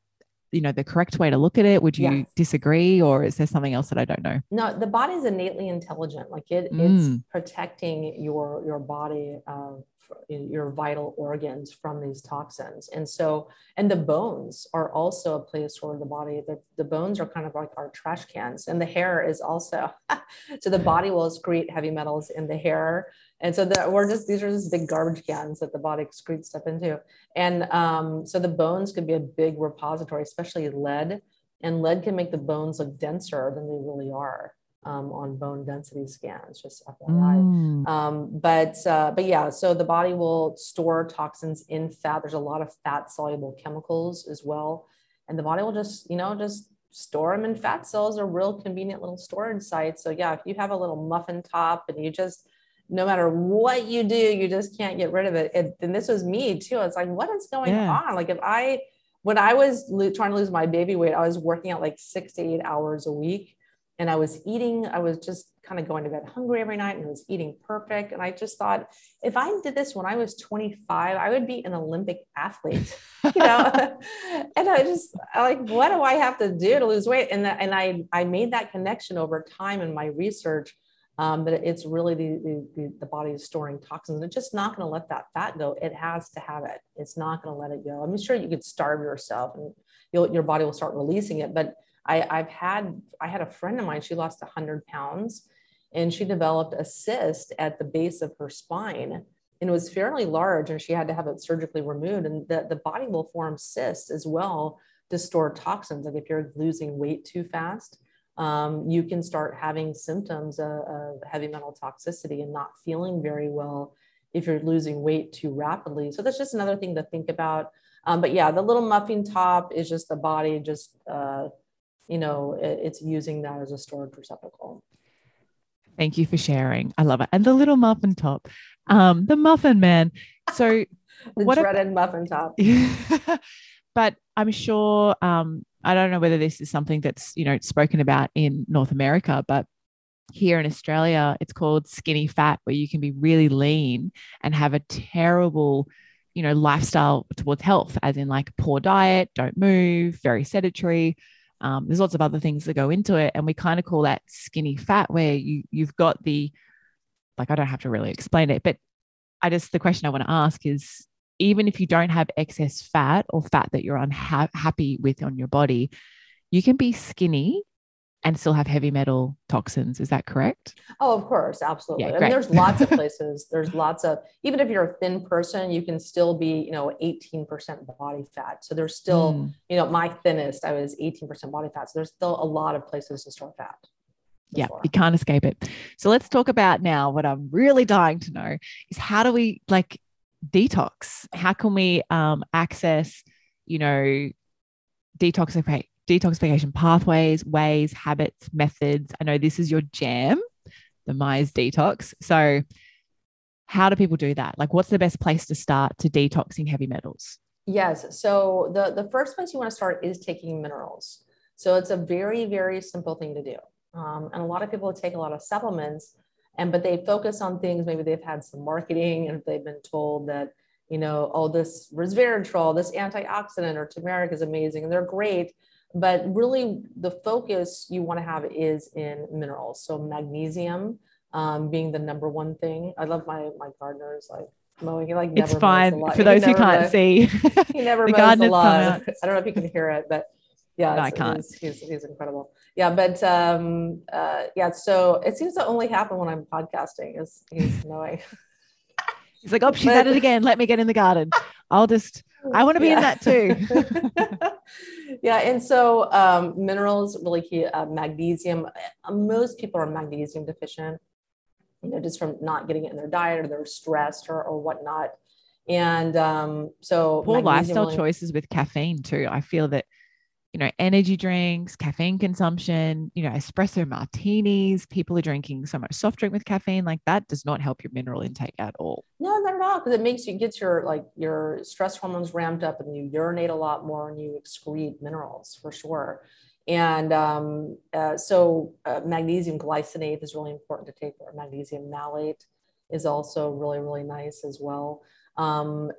you know, the correct way to look at it? Would you disagree, or is there something else that I don't know? No, the body is innately intelligent. Like it's protecting your body, your vital organs from these toxins. And so, and the bones are also a place where the body, the bones are kind of like our trash cans, and the hair is also, so the body will excrete heavy metals in the hair. And so these are just big garbage cans that the body excretes stuff into. And so the bones could be a big repository, especially lead, and lead can make the bones look denser than they really are. On bone density scans, just FYI. But yeah, so the body will store toxins in fat. There's a lot of fat soluble chemicals as well. And the body will just store them in fat cells, are real convenient little storage sites. So yeah, if you have a little muffin top and you just, no matter what you do, you just can't get rid of it. And this was me too. It's like, what is going on? Like when I was trying to lose my baby weight, I was working out like 6 to 8 hours a week. And I was eating, I was just kind of going to bed hungry every night, and I was eating perfect. And I just thought, if I did this when I was 25, I would be an Olympic athlete, you know? And I like, what do I have to do to lose weight? And I made that connection over time in my research, but it's really the body is storing toxins. It's just not going to let that fat go. It has to have it. It's not going to let it go. I'm sure you could starve yourself and your body will start releasing it, but I had a friend of mine, she lost 100 pounds and she developed a cyst at the base of her spine, and it was fairly large, and she had to have it surgically removed. And the body will form cysts as well to store toxins. Like if you're losing weight too fast, you can start having symptoms of heavy metal toxicity and not feeling very well if you're losing weight too rapidly. So that's just another thing to think about. But yeah, the little muffin top is just the body just, you know, it's using that as a storage receptacle. Thank you for sharing. I love it. And the little muffin top, the muffin man. So The dreaded muffin top. But I'm sure, I don't know whether this is something that's, you know, spoken about in North America, but here in Australia, it's called skinny fat, where you can be really lean and have a terrible, you know, lifestyle towards health, as in like poor diet, don't move, very sedentary. There's lots of other things that go into it. And we kind of call that skinny fat, where you've got the, like, I don't have to really explain it, but the question I want to ask is, even if you don't have excess fat or fat that you're unhappy with on your body, you can be skinny and still have heavy metal toxins. Is that correct? Oh, of course. Absolutely. Yeah, I mean, there's lots of places. There's lots of, even if you're a thin person, you can still be, you know, 18% body fat. So there's still, you know, my thinnest, I was 18% body fat. So there's still a lot of places to store fat. Yeah, you can't escape it. So let's talk about now what I'm really dying to know is, how do we like detox? How can we access, you know, detoxification pathways, ways, habits, methods? I know this is your jam, the Myers Detox. So how do people do that? Like, what's the best place to start to detoxing heavy metals? Yes. So the first place you want to start is taking minerals. So it's a very, very simple thing to do. And a lot of people take a lot of supplements, but they focus on things. Maybe they've had some marketing and they've been told that, you know, oh, this resveratrol, this antioxidant or turmeric is amazing and they're great. But really the focus you want to have is in minerals. So magnesium being the number one thing. I love my gardeners, like mowing. He like never it's fine for those who can't see. He never mows a lot. I don't know if you can hear it, but yeah, no, I can't. He's incredible. Yeah. But, yeah, so it seems to only happen when I'm podcasting is he's knowing. He's like, oh, she's at it again. Let me get in the garden. I want to be in that too. Yeah. And so, minerals really key, magnesium, most people are magnesium deficient, you know, just from not getting it in their diet or they're stressed or whatnot. And, so poor lifestyle choices with caffeine too. I feel that, you know, energy drinks, caffeine consumption, you know, espresso martinis, people are drinking so much soft drink with caffeine, like that does not help your mineral intake at all. No, not at all. Cause it makes you get your stress hormones ramped up and you urinate a lot more and you excrete minerals for sure. And, so magnesium glycinate is really important to take, or magnesium malate is also really, really nice as well.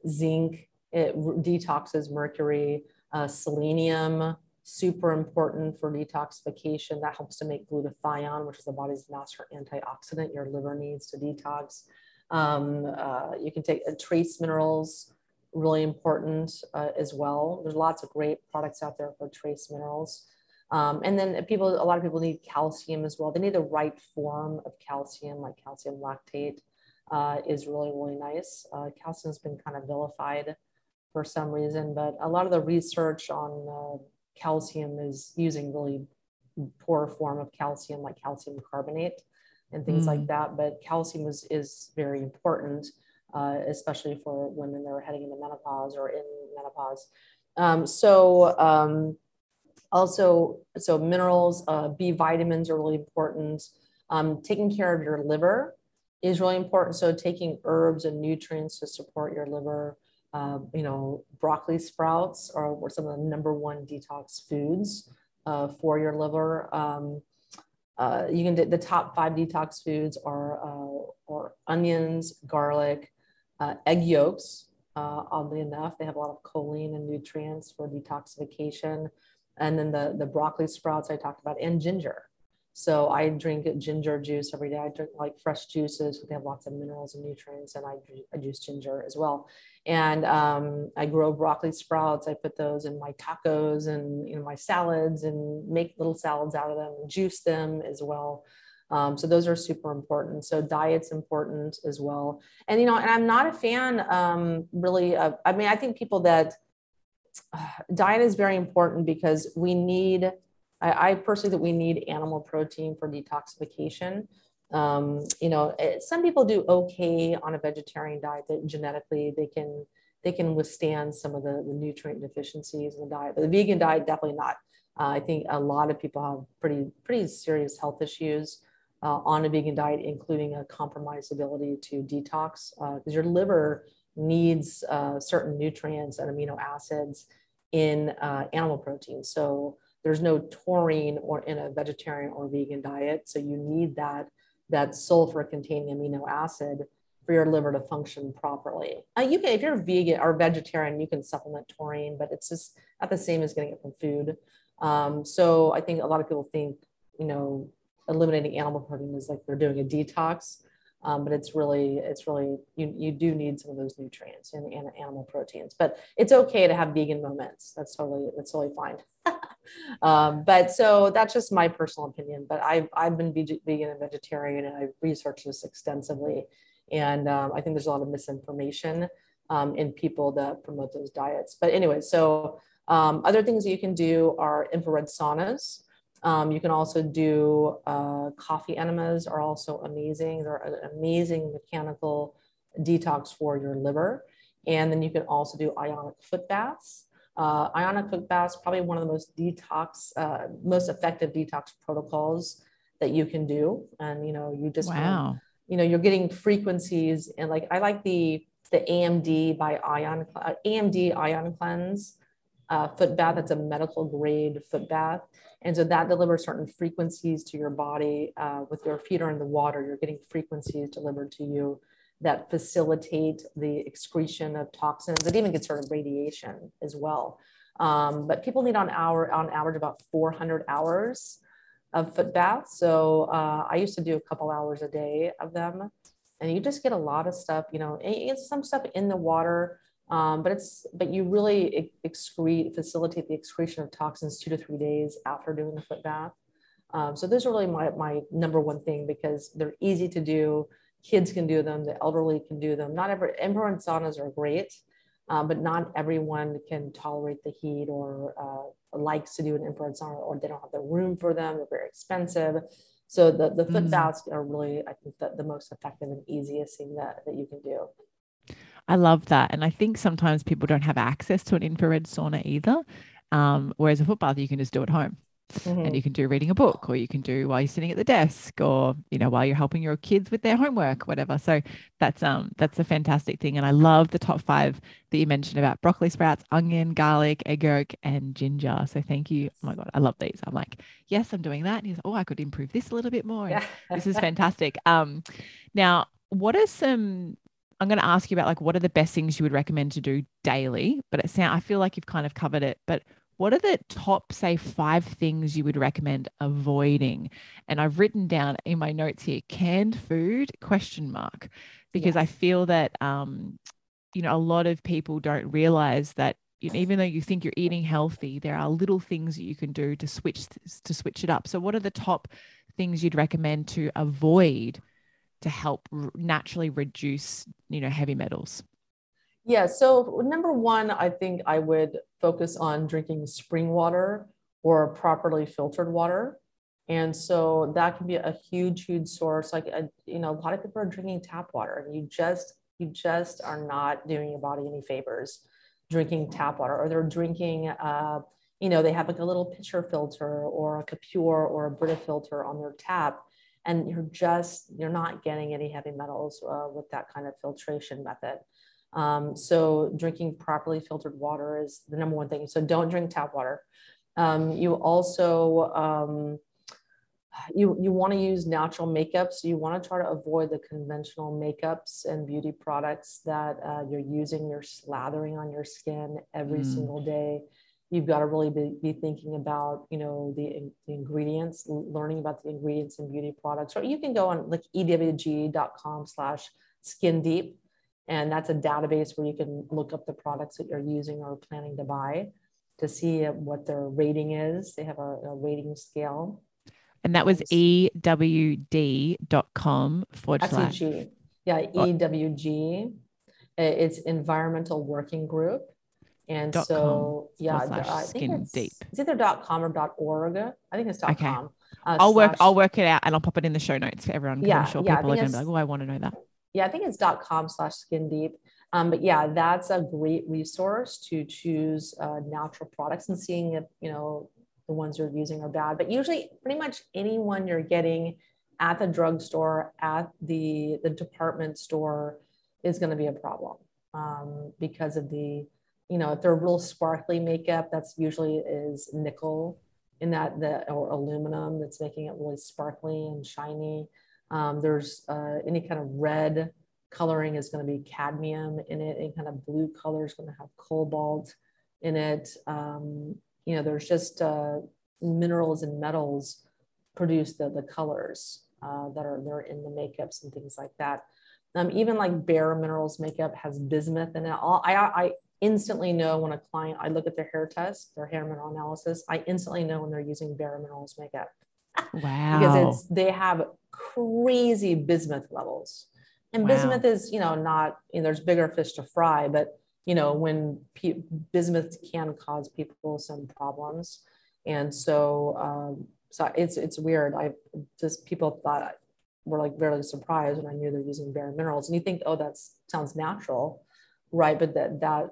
Zinc, it detoxes mercury, selenium, super important for detoxification. That helps to make glutathione, which is the body's master antioxidant. Your liver needs to detox. You can take trace minerals, really important as well. There's lots of great products out there for trace minerals. And then a lot of people need calcium as well. They need the right form of calcium, like calcium lactate is really, really nice. Calcium has been kind of vilified for some reason, but a lot of the research on calcium is using really poor form of calcium, like calcium carbonate and things like that. But calcium is very important, especially for women that are heading into menopause or in menopause. So minerals, B vitamins are really important. Taking care of your liver is really important. So taking herbs and nutrients to support your liver. You know, broccoli sprouts are some of the number one detox foods for your liver. You can the top 5 detox foods are onions, garlic, egg yolks. Oddly enough, they have a lot of choline and nutrients for detoxification. And then the broccoli sprouts I talked about, and ginger. So I drink ginger juice every day. I drink like fresh juices. They have lots of minerals and nutrients, and I juice ginger as well. And I grow broccoli sprouts. I put those in my tacos and, you know, my salads, and make little salads out of them and juice them as well. So those are super important. So diet's important as well. And, you know, and I'm not a fan really of, I mean, I think people that diet is very important because we need, I personally that we need animal protein for detoxification. You know, some people do okay on a vegetarian diet, that genetically they can withstand some of the nutrient deficiencies in the diet, but the vegan diet, definitely not. I think a lot of people have pretty serious health issues on a vegan diet, including a compromised ability to detox because your liver needs certain nutrients and amino acids in animal protein. So there's no taurine or in a vegetarian or vegan diet. So you need that sulfur containing amino acid for your liver to function properly. You can, if you're vegan or vegetarian, you can supplement taurine, but it's just not the same as getting it from food. So I think a lot of people think, you know, eliminating animal protein is like they're doing a detox, but it's really, you do need some of those nutrients and animal proteins, but it's okay to have vegan moments. That's totally fine. But so that's just my personal opinion, but I've been vegan and vegetarian, and I've researched this extensively. And I think there's a lot of misinformation in people that promote those diets. But anyway, so other things that you can do are infrared saunas. You can also do coffee enemas are also amazing. They're an amazing mechanical detox for your liver. And then you can also do ionic foot baths. Ionic foot baths, probably one of the most effective detox protocols that you can do. And, you know, you just, wow. You know, you're getting frequencies, and like, I like the AMD ion cleanse foot bath. That's a medical grade foot bath. And so that delivers certain frequencies to your body with your feet are in the water. You're getting frequencies delivered to you that facilitate the excretion of toxins. It even gets sort of radiation as well. But people need on average about 400 hours of foot baths. So I used to do a couple hours a day of them, and you just get a lot of stuff, you know, it's some stuff in the water, but you really facilitate the excretion of toxins 2 to 3 days after doing the foot bath. So those are really my number one thing, because they're easy to do. Kids can do them. The elderly can do them. Infrared saunas are great, but not everyone can tolerate the heat or likes to do an infrared sauna, or they don't have the room for them. They're very expensive. So the foot baths are really, I think, the most effective and easiest thing that you can do. I love that. And I think sometimes people don't have access to an infrared sauna either. Whereas a foot bath, you can just do at home. Mm-hmm. And you can do reading a book, or you can do while you're sitting at the desk, or, you know, while you're helping your kids with their homework, whatever. So that's a fantastic thing. And I love the top 5 that you mentioned about broccoli sprouts, onion, garlic, egg yolk, and ginger. So thank you. Oh my God, I love these. I'm like, yes, I'm doing that. And he's, oh, I could improve this a little bit more. Yeah. This is fantastic. Now I'm going to ask you about, like, what are the best things you would recommend to do daily, but I feel like you've kind of covered it, but what are the top, say, 5 things you would recommend avoiding? And I've written down in my notes here, canned food, question mark, because I feel that, you know, a lot of people don't realize that, you know, even though you think you're eating healthy, there are little things that you can do to switch it up. So what are the top things you'd recommend to avoid to help naturally reduce, you know, heavy metals? Yeah. So number one, I think I would focus on drinking spring water or properly filtered water. And so that can be a huge source. Like, you know, a lot of people are drinking tap water, and you just are not doing your body any favors drinking tap water, or they're drinking, you know, they have like a little pitcher filter or a Capure or a Brita filter on their tap. And you're not getting any heavy metals with that kind of filtration method. So drinking properly filtered water is the number one thing. So don't drink tap water. You also, you want to use natural makeup. So you want to try to avoid the conventional makeups and beauty products that you're slathering on your skin every single day. You've got to really be thinking about, you know, the ingredients, learning about the ingredients in beauty products, or you can go on like EWG.com/skindeep. And that's a database where you can look up the products that you're using or planning to buy to see what their rating is. They have a rating scale. And that was EWD.com/. Yeah, EWG. It's Environmental Working Group. And so, yeah, I think it's either .com or .org. I think it's .com. I'll work it out, and I'll pop it in the show notes for everyone. Yeah, I'm sure people are going to be like, oh, I want to know that. Yeah, I think it's .com/skindeep. But yeah, that's a great resource to choose natural products and seeing if, you know, the ones you're using are bad. But usually pretty much anyone you're getting at the drugstore, at the department store is going to be a problem. because of the, you know, if they're real sparkly makeup, that's usually is nickel in that, or aluminum that's making it really sparkly and shiny. There's any kind of red coloring is going to be cadmium in it. Any kind of blue color is going to have cobalt in it. You know, there's just minerals and metals produce the colors that are in the makeups and things like that. Even like Bare Minerals makeup has bismuth in it. I instantly know when a client, I look at their hair test, their hair mineral analysis, I instantly know when they're using Bare Minerals makeup. Wow. Because it's, they have crazy bismuth levels. And wow. Bismuth is, you know, not, you know, there's bigger fish to fry, but you know, when bismuth can cause people some problems. And so, so it's weird. I just, people thought were like barely surprised when I knew they're using Bare Minerals, and you think, oh, that sounds natural. Right. But that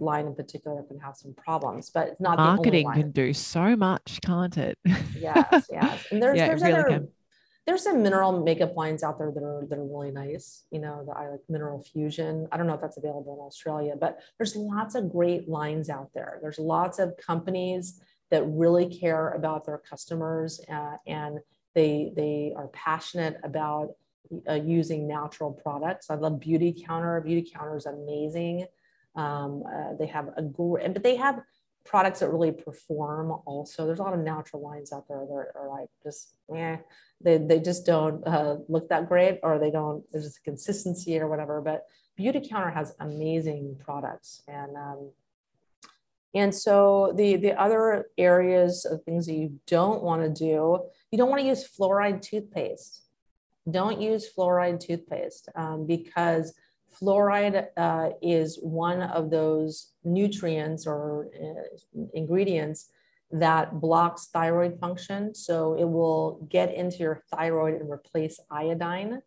line in particular can have some problems, but it's not marketing can do so much, can't it? Yes. Yes. And there's some mineral makeup lines out there that are really nice. You know, I like Mineral Fusion. I don't know if that's available in Australia, but there's lots of great lines out there. There's lots of companies that really care about their customers, and they are passionate about using natural products. I love Beauty Counter. Beauty Counter is amazing. They have but they have products that really perform also. There's a lot of natural lines out there that are like just, they just don't look that great, or they don't, there's just consistency or whatever, but Beauty Counter has amazing products. And so the other areas of things that you don't want to do, you don't want to use fluoride toothpaste. Don't use fluoride toothpaste because fluoride is one of those nutrients or ingredients that blocks thyroid function. So it will get into your thyroid and replace iodine.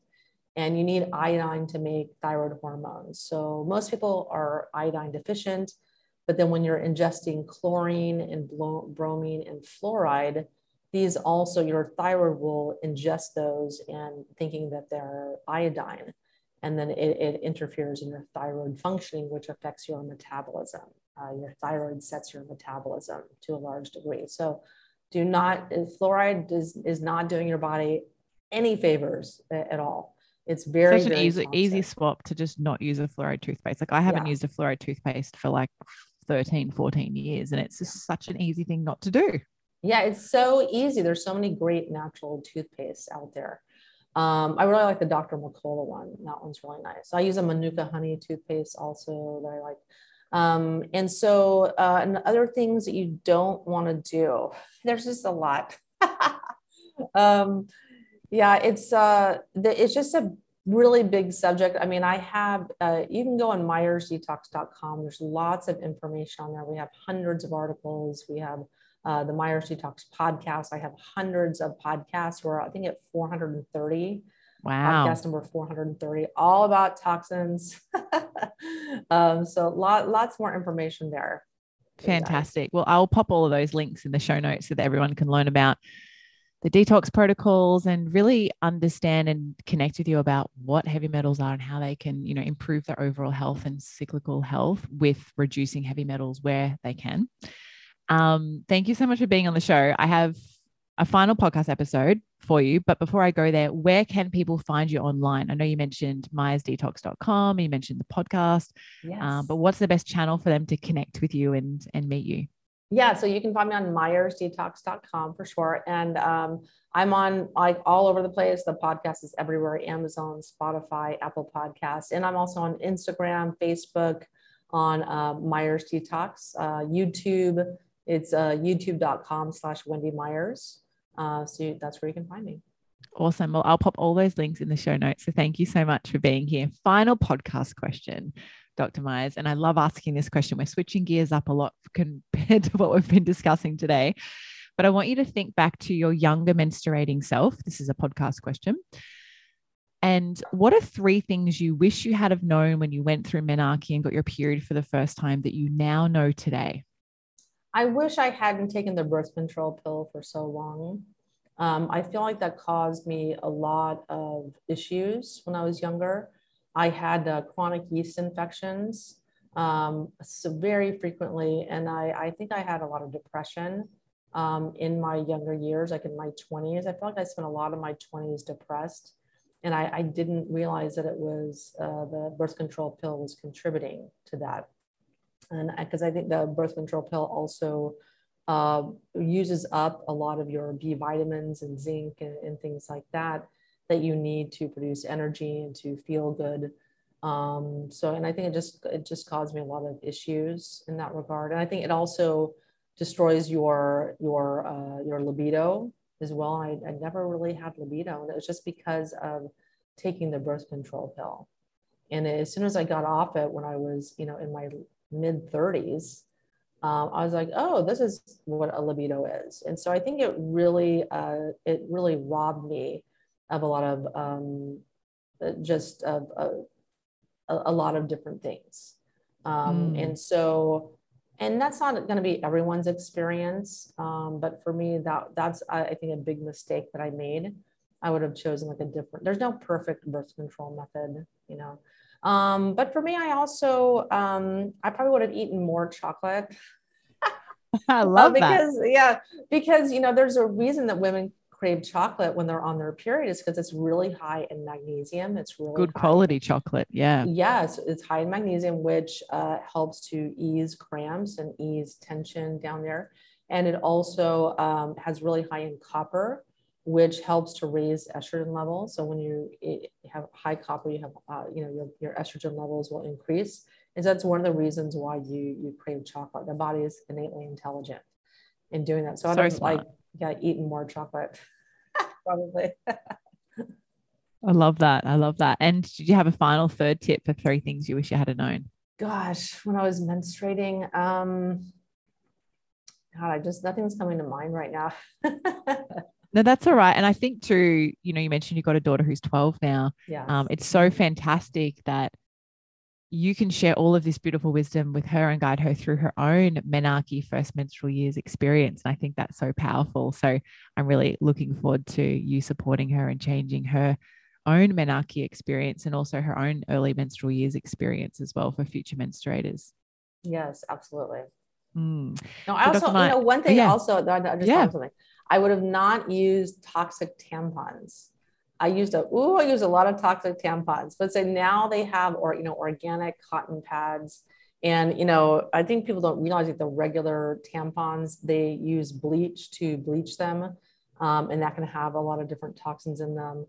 And you need iodine to make thyroid hormones. So most people are iodine deficient, but then when you're ingesting chlorine and bromine and fluoride, these also, your thyroid will ingest those and thinking that they're iodine. And then it interferes in your thyroid functioning, which affects your metabolism. Your thyroid sets your metabolism to a large degree. So do not, fluoride is not doing your body any favors at all. It's very, such an easy swap to just not use a fluoride toothpaste. Like I haven't used a fluoride toothpaste for like 13, 14 years. And it's just such an easy thing not to do. Yeah, it's so easy. There's so many great natural toothpastes out there. I really like the Dr. McCullough one. That one's really nice. I use a Manuka honey toothpaste also that I like. And so, and other things that you don't want to do, there's just a lot. Yeah, it's just a really big subject. I mean, I have, you can go on MyersDetox.com. There's lots of information on there. We have hundreds of articles. We have the Myers Detox podcast. I have hundreds of podcasts. We're, I think, at 430. Wow. Podcast number 430, all about toxins. So lots more information there. Fantastic. Well, I'll pop all of those links in the show notes so that everyone can learn about the detox protocols and really understand and connect with you about what heavy metals are and how they can, you know, improve their overall health and cyclical health with reducing heavy metals where they can. Thank you so much for being on the show. I have a final podcast episode for you, but before I go there, where can people find you online? I know you mentioned MyersDetox.com, you mentioned the podcast, yes. But what's the best channel for them to connect with you and meet you? Yeah. So you can find me on MyersDetox.com for sure. And, I'm on like all over the place. The podcast is everywhere, Amazon, Spotify, Apple Podcasts. And I'm also on Instagram, Facebook, on, Myers Detox, YouTube. It's youtube.com/Wendy Myers. So that's where you can find me. Awesome. Well, I'll pop all those links in the show notes. So thank you so much for being here. Final podcast question, Dr. Myers. And I love asking this question. We're switching gears up a lot compared to what we've been discussing today, but I want you to think back to your younger menstruating self. This is a podcast question. And what are three things you wish you had have known when you went through menarche and got your period for the first time that you now know today? I wish I hadn't taken the birth control pill for so long. I feel like that caused me a lot of issues when I was younger. I had chronic yeast infections so very frequently. And I think I had a lot of depression in my younger years, like in my 20s. I felt like I spent a lot of my 20s depressed. And I didn't realize that it was the birth control pill was contributing to that. And because I think the birth control pill also uses up a lot of your B vitamins and zinc and things like that, that you need to produce energy and to feel good. So, and I think it just caused me a lot of issues in that regard. And I think it also destroys your libido as well. I never really had libido, and it was just because of taking the birth control pill. And as soon as I got off it, when I was, you know, in my mid 30s, I was like, oh, this is what a libido is. And so I think it really robbed me of a lot of, just a lot of different things. And so, and that's not going to be everyone's experience. But for me, that's, I think, a big mistake that I made. I would have chosen like a different, there's no perfect birth control method, you know. But for me, I also, I probably would have eaten more chocolate. I love that. Yeah, because, you know, there's a reason that women crave chocolate when they're on their period, is because it's really high in magnesium. It's really good quality chocolate. Yeah. Yes. It's high in magnesium, which helps to ease cramps and ease tension down there. And it also has really high in copper, which helps to raise estrogen levels. So when you have high copper, you have, you know, your estrogen levels will increase. And so that's one of the reasons why you crave chocolate. The body is innately intelligent in doing that. So I don't like, yeah, eating more chocolate. Probably. I love that. I love that. And did you have a final third tip for three things you wish you had known? Gosh, when I was menstruating, God, nothing's coming to mind right now. No, that's all right. And I think too, you know, you mentioned you've got a daughter who's 12 now. Yeah. It's so fantastic that you can share all of this beautiful wisdom with her and guide her through her own menarche first menstrual years experience. And I think that's so powerful. So I'm really looking forward to you supporting her and changing her own menarche experience and also her own early menstrual years experience as well for future menstruators. Yes, absolutely. No, I also, you know, one thing also, I would have not used toxic tampons. I used a lot of toxic tampons, but so now they have, or, you know, organic cotton pads. And, you know, I think people don't realize that the regular tampons, they use bleach to bleach them. And that can have a lot of different toxins in them.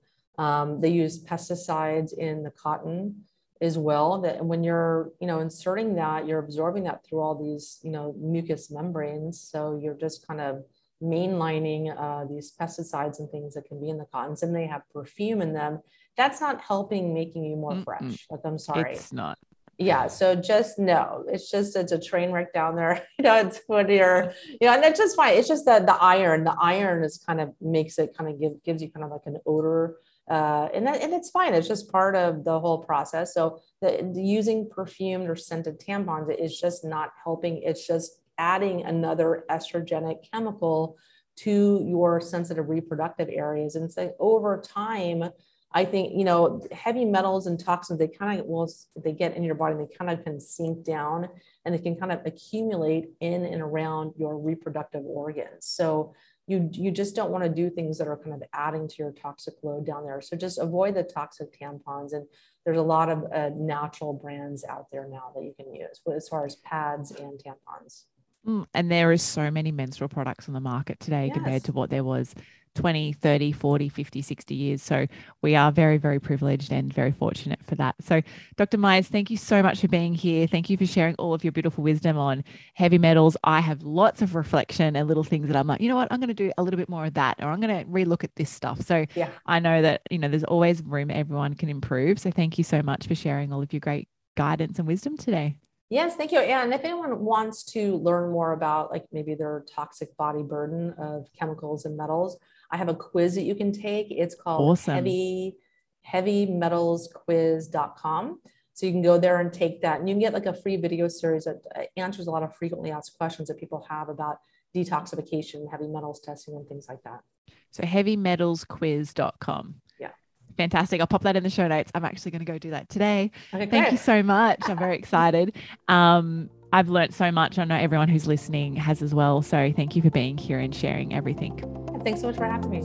They use pesticides in the cotton as well, that when you're, you know, inserting that, you're absorbing that through all these, you know, mucous membranes. So you're just kind of mainlining these pesticides and things that can be in the cottons, and they have perfume in them. That's not helping making you more fresh. Like, I'm sorry. It's not. Yeah. So just no, it's a train wreck down there. You know, it's what you're, you know, and that's just fine. It's just that the iron is kind of makes it kind of gives you kind of like an odor. And it's fine. It's just part of the whole process. So the using perfumed or scented tampons, it's just not helping. It's just adding another estrogenic chemical to your sensitive reproductive areas. And so over time, I think, you know, heavy metals and toxins, they get in your body, and they kind of can sink down, and they can kind of accumulate in and around your reproductive organs. So you just don't want to do things that are kind of adding to your toxic load down there. So just avoid the toxic tampons. And there's a lot of natural brands out there now that you can use as far as pads and tampons. And there is so many menstrual products on the market today compared to what there was 20, 30, 40, 50, 60 years. So we are very, very privileged and very fortunate for that. So Dr. Myers, thank you so much for being here. Thank you for sharing all of your beautiful wisdom on heavy metals. I have lots of reflection and little things that I'm like, you know what, I'm going to do a little bit more of that, or I'm going to relook at this stuff. So I know that, you know, there's always room, everyone can improve. So thank you so much for sharing all of your great guidance and wisdom today. Yes, thank you. And if anyone wants to learn more about, like, maybe their toxic body burden of chemicals and metals, I have a quiz that you can take. It's called heavy metals quiz.com. So you can go there and take that, and you can get like a free video series that answers a lot of frequently asked questions that people have about detoxification, heavy metals testing, and things like that. So heavy metals quiz.com. Fantastic. I'll pop that in the show notes. I'm actually going to go do that today. Okay, Thank you so much. I'm very excited. I've learned so much. I know everyone who's listening has as well. So thank you for being here and sharing everything. Thanks so much for having me.